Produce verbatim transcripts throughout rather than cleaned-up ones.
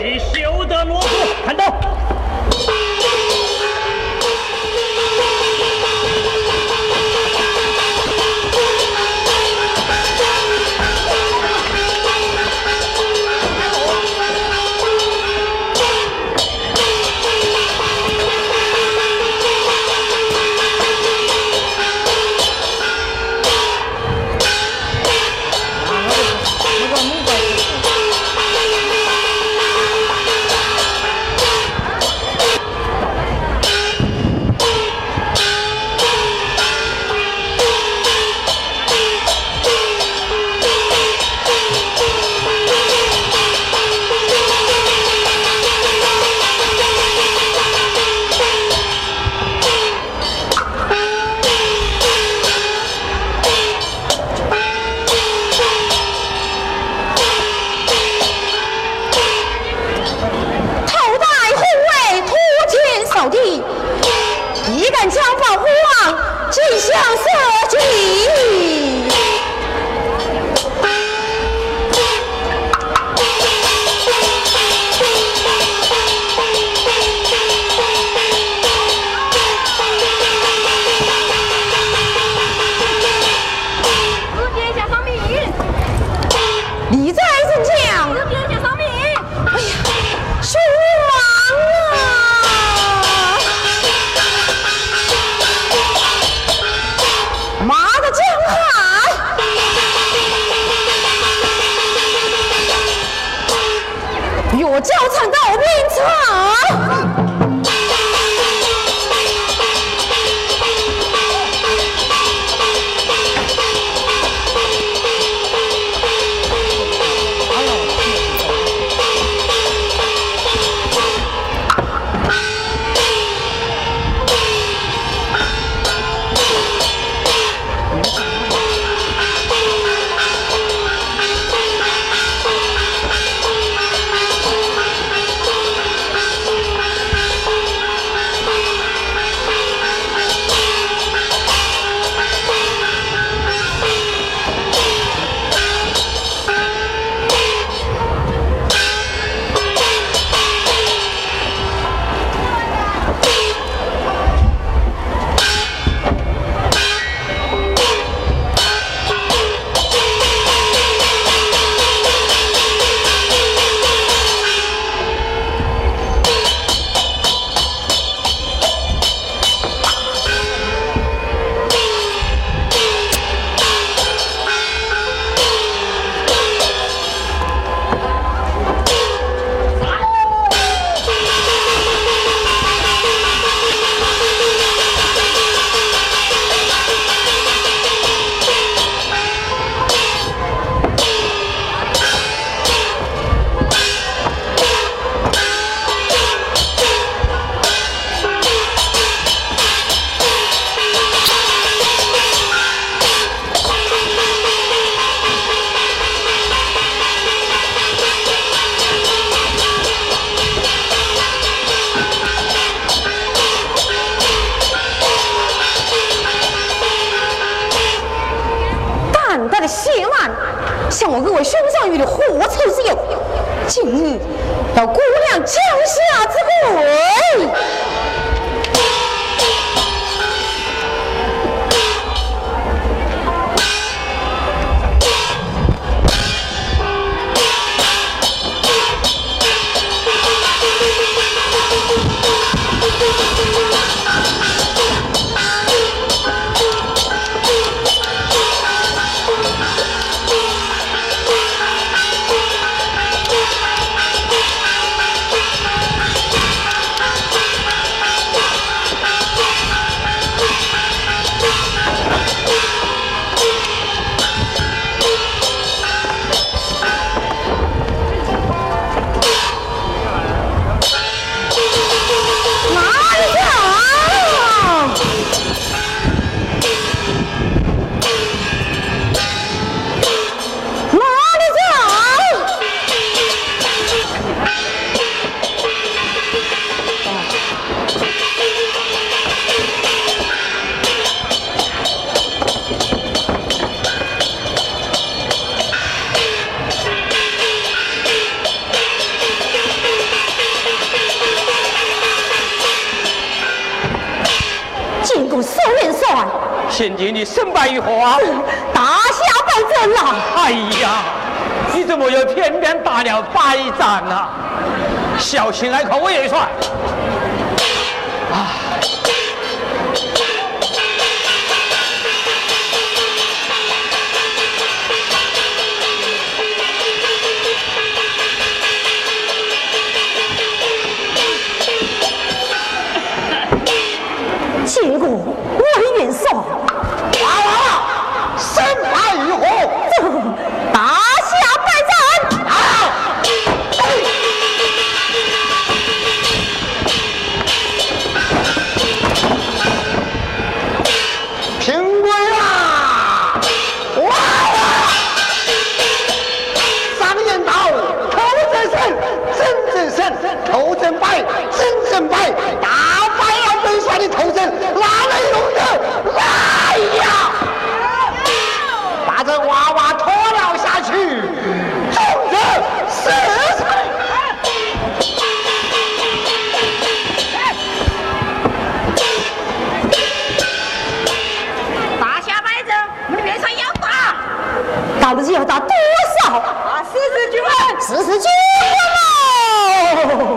以修得罗布砍刀。千金，你身败于何啊？打下败阵了。哎呀，你怎么又偏偏打了败仗啊？小心来口我也算。啊！ 秦姑，我云送。娃娃，身败如何？走，打下败阵。好。平贵啊！娃娃，常言道，口正胜，真正胜；口正败，真正败。打。 把你头针拿来用的，来呀！把这娃娃拖了下去，重责是谁？打下摆子，我们脸上要打，打的是要打多少？啊，四十九万，四十九万喽！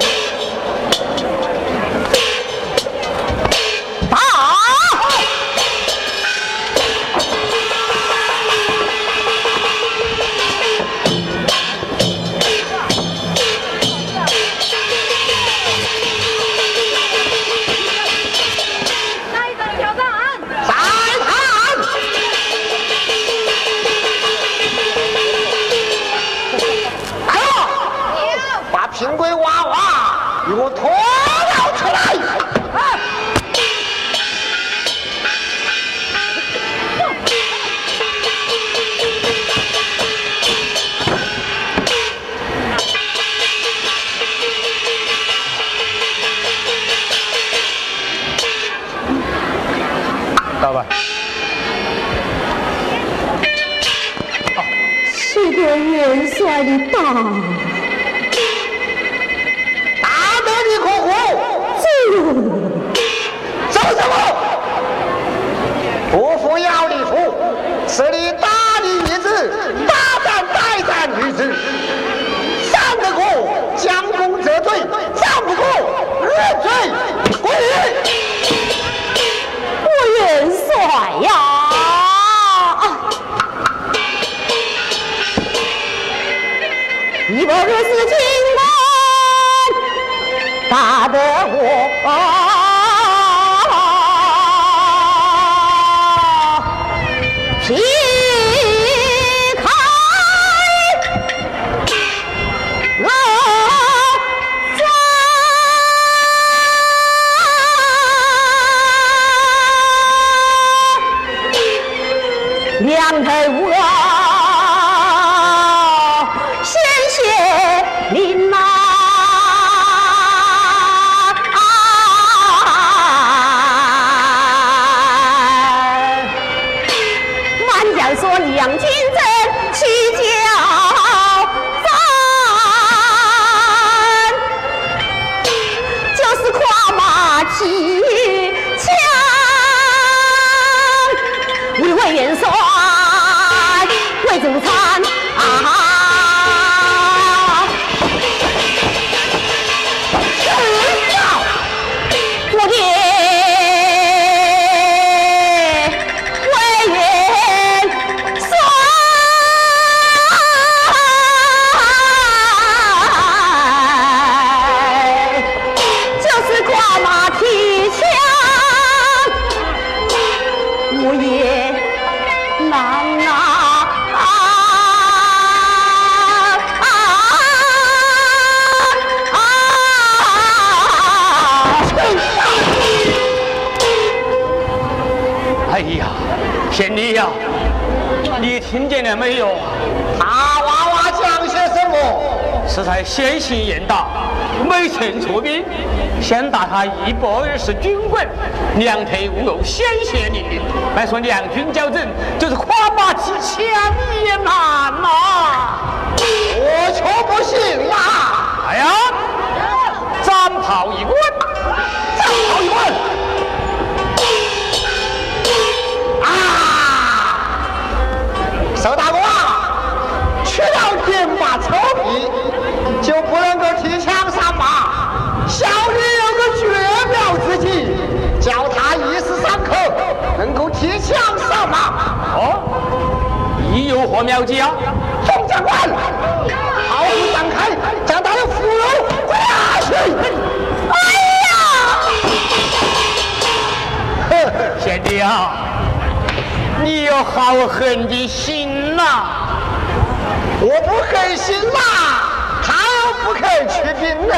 先行言道，每城出兵，先打他一百二十军棍，两腿无肉，鲜血淋漓。来说两军交阵，就是夸马几千也难呐！我却不信啦！哎呀，战袍一棍，战袍一棍！啊！火苗计啊！宋长官，好武展开，将他的俘虏抓去！哎呀！呵，贤弟啊，你有好狠的心呐、啊！我不狠心呐、啊，他又不肯去兵呢，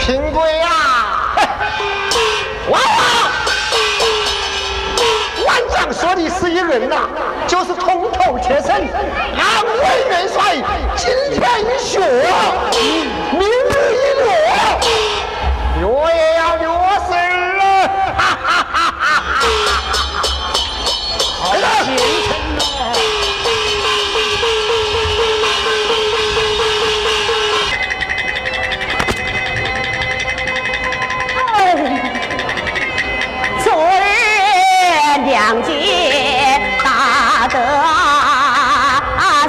平贵呀、啊！我呀！ 长说的是一人呐、啊，就是铜头铁身，难为元帅。今天一雪，明日一落，落也要落死人了。哈哈哈哈哈！好虔诚哦！两界大德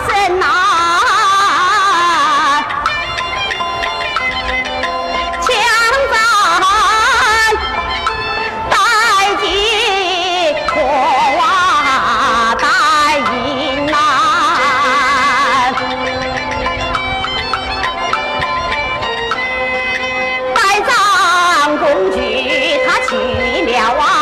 深啊，强赞代己可望代银难，代张公举他奇妙啊！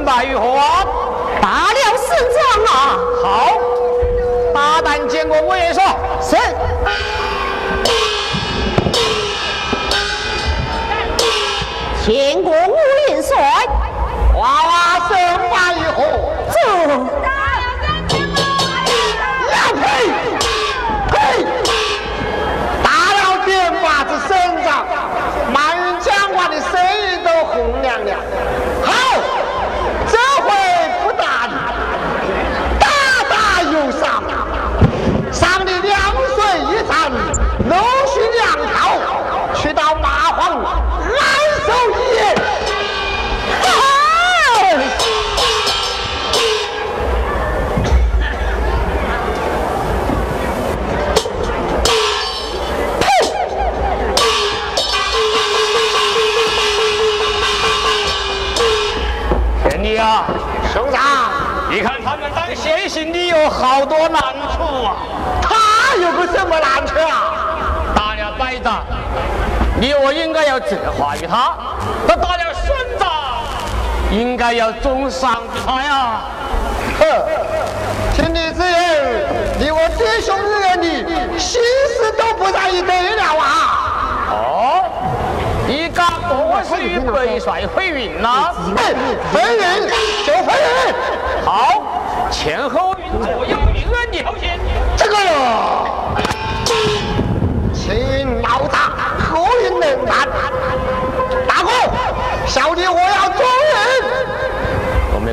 问吧，玉环。打了胜仗啊！好，大胆见过魏延寿。是。 全国武林帅，娃娃生花一盒，走！要呸！呸！打了电法子身上，马云将官的生意都红亮亮。好，这回不打你，大大有赏，赏你两水一坛，龙须两条，去到麻黄。 你看他们当协刑的有好多难处啊，他有个什么难处啊？打了败仗，你我应该要责罚于他；他打了胜仗，应该要重赏他呀。哼，听你之言，你我弟兄二人的心思都不在一堆了啊！哦，你敢不是与本帅会云呐？分云就分云。 好，前后云左右云啊，你好险！这个哟，秦云老大何云能打？大哥，小弟我要捉人。我没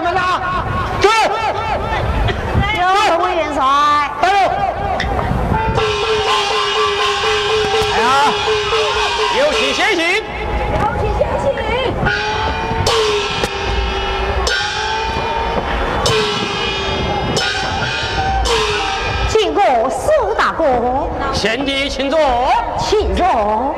们啦！对，有魏元帅。加油！哎呀，有请先行。有请先行。请过，苏大哥。贤弟，请坐。请坐。 哟。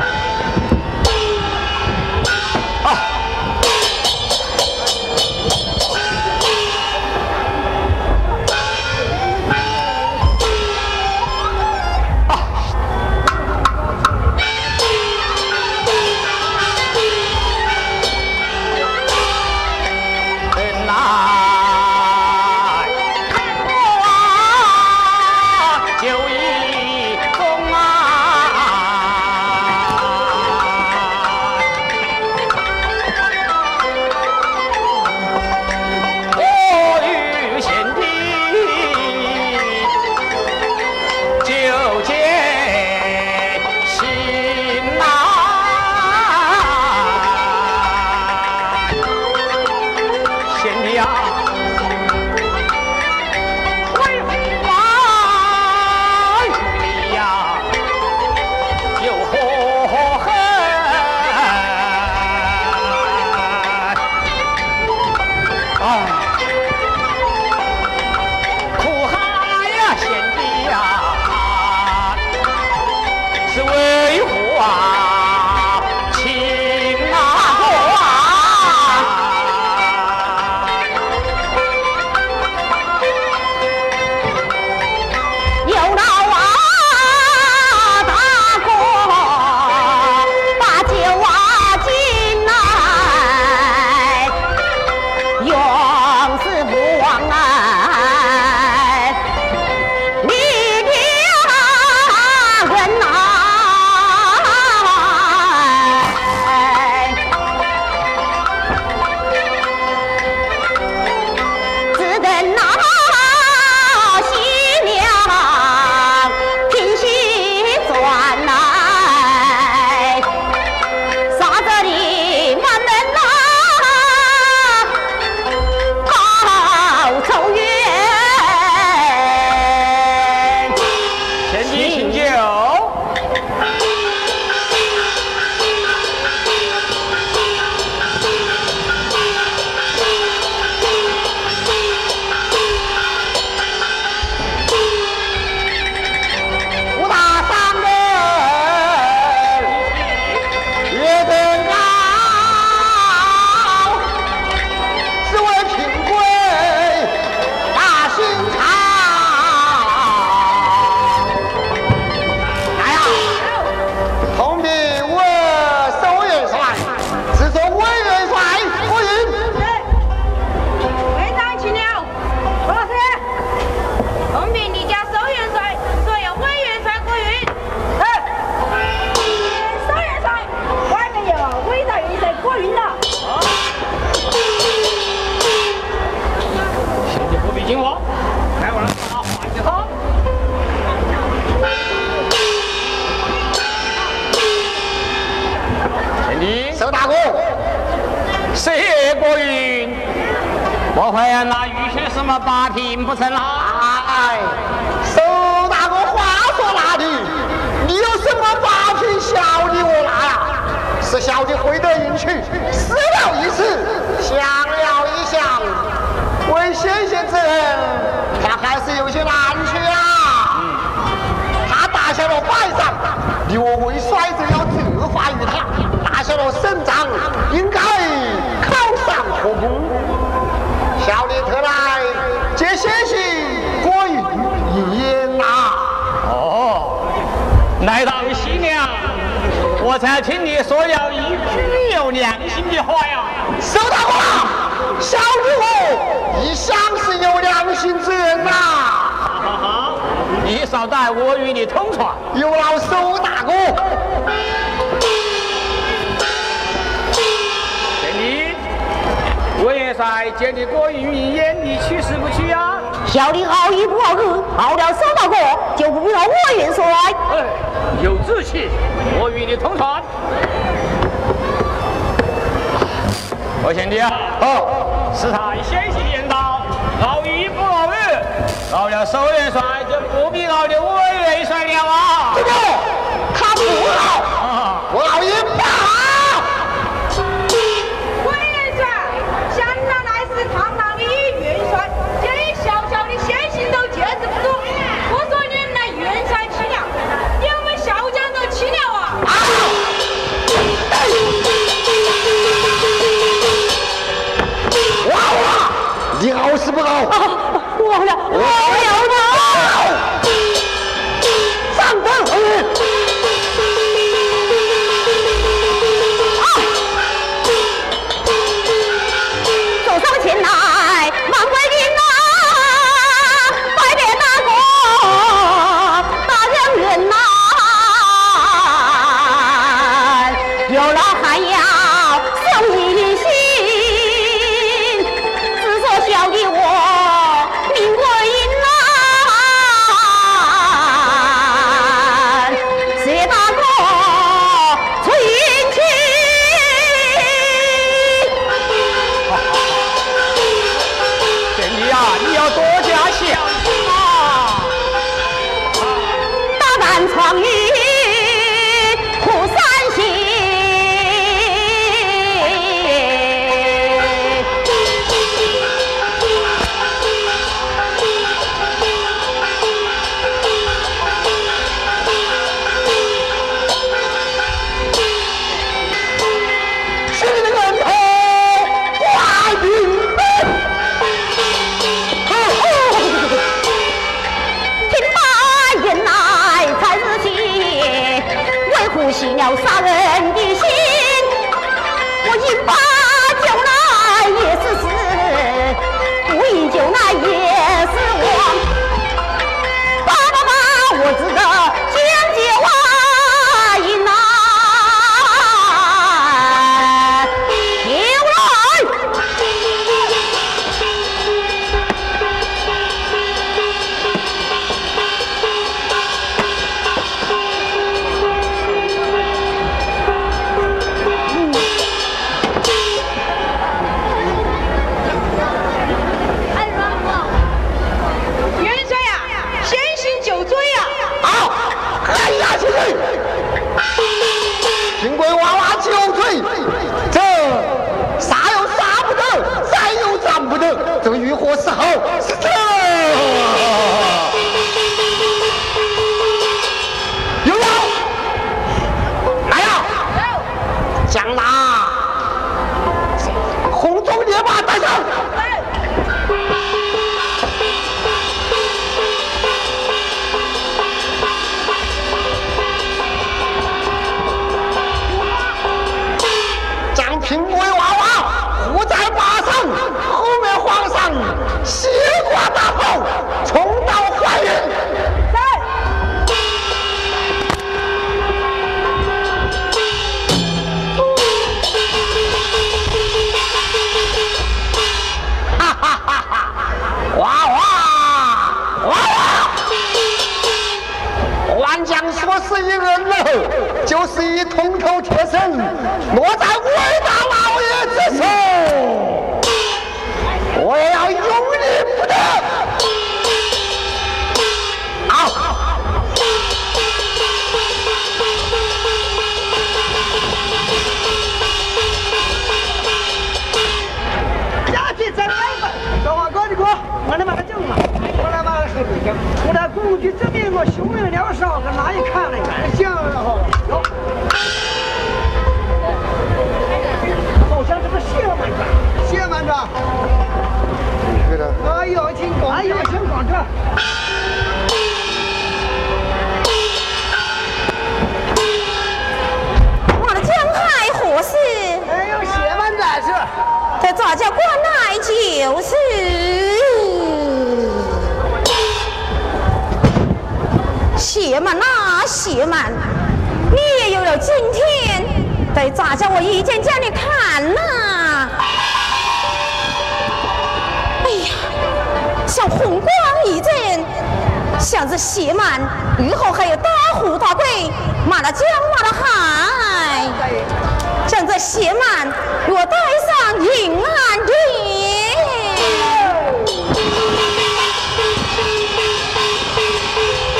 拨云，莫非那玉秀什么八品不成来？收那个话说哪里？你有什么八品小的我拿呀？是小的回得营去，思了一次，想了一想，为先贤之人，他还是有些难去啊。嗯、他打下了败仗，你我为衰者要责罚于他；打下了胜仗，应该犒赏和睦。小的特来接先行过于一言呐。哦，来到西凉。我才听你说要一句有良心的话呀！收到过了，小女我一向是有良心之人呐、啊。好好好，你少带我与你同床。有劳收大哥，给你，我也在接你过于一夜，你去是不去啊？小的好与不好去，好了收到过就不必和我言说来。哎，有志气，我与你同船。我贤弟啊，哦，是他先行言道，老一不老二，老了收元帅就不必老的魏元帅了啊。不，他不好，啊、我老一不好。魏元帅，想当来是堂堂的一元帅，这小小的先行都节制不住。我说你们那元帅气量。去了啊！啊！哇哇！你好是不好？啊！我了，我了呢！上当！啊！走上前来，满怀的呐，拜别那个大仁人呐！有了还要送一心，只说小的我命归难，谢大哥存情。贤弟啊，你要多加小心啊！大胆闯入虎山行。起了杀人的心，我一把就来也是死，我一就来也是亡。爸爸爸，我知道姐姐我一难，秦桧娃娃酒醉，这杀又杀不得，斩又斩不得，这如何是好？是这有劳，来呀，将那红鬃烈马带上。秦桧娃娃，护在马上，后面皇上，西瓜大。就这么一个雄赳两少的，哪里看了远像啊？有，好像这个谢班长，谢班长，你这个，哎呦，请广，哎呦，请广这。 大家过来就是，谢曼啊，谢曼，你也有了今天，得大家我一件件的看呐、啊。哎呀，像红光一阵，像这谢曼，以后还有大富大贵，满了江，满了海，像这谢曼，我带上。 银安的，功过隆隆，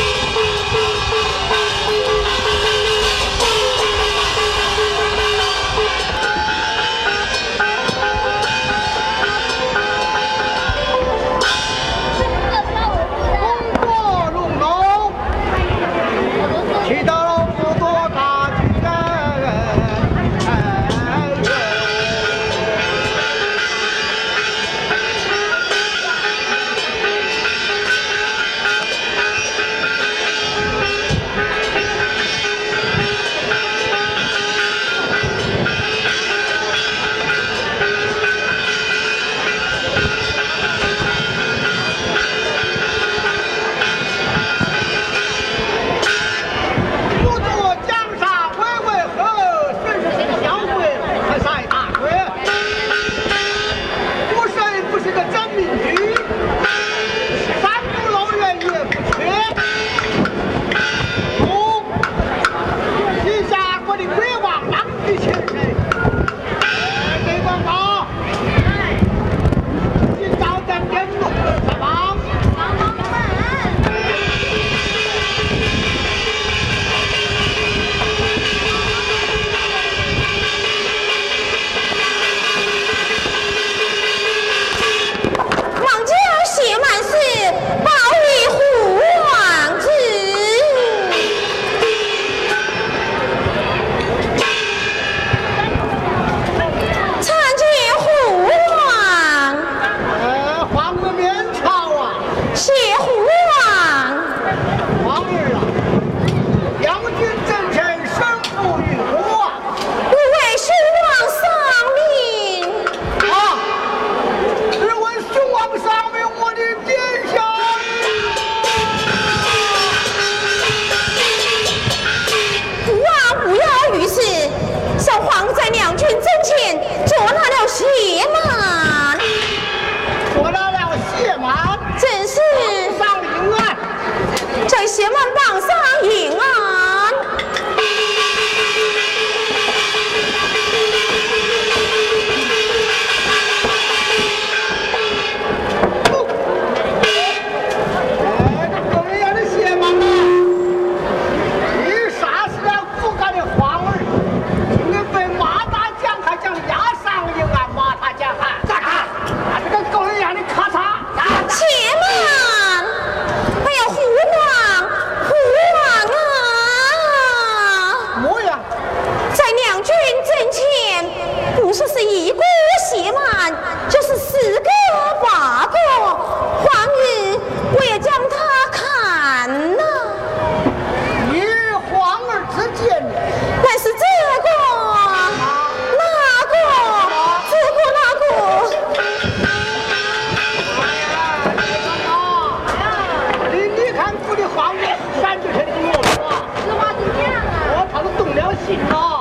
祈祷。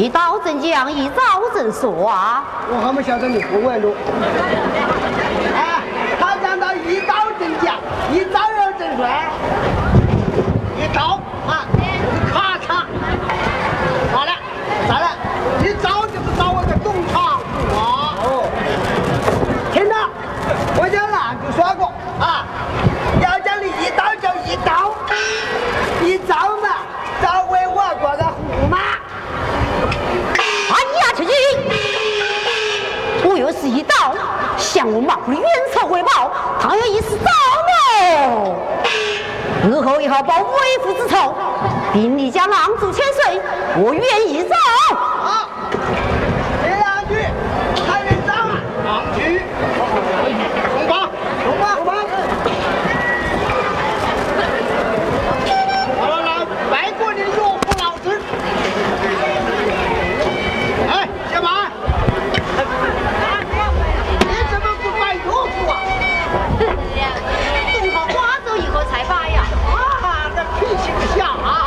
一刀怎讲，一刀怎说啊！我还没晓得你不问路。哎，他讲到一刀怎讲，一刀又怎说？一刀啊，咔嚓，咋了？咋了？一刀就是找我的洞察啊！哦，听着，我家懒子说过啊，要讲你一刀就。是一道，向我冒的冤仇回报，倘有一事遭谋，日后也好报为父之仇。禀你家郎主千岁，我愿意走。好，别两句，太认真了。好，起，龙八，龙八，龙八。好了，来，白过年肉不老实。哎，小马，你怎么不卖肉脯啊？冻好瓜子以后才发呀。啊，这脾气不像啊。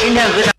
今天和尚。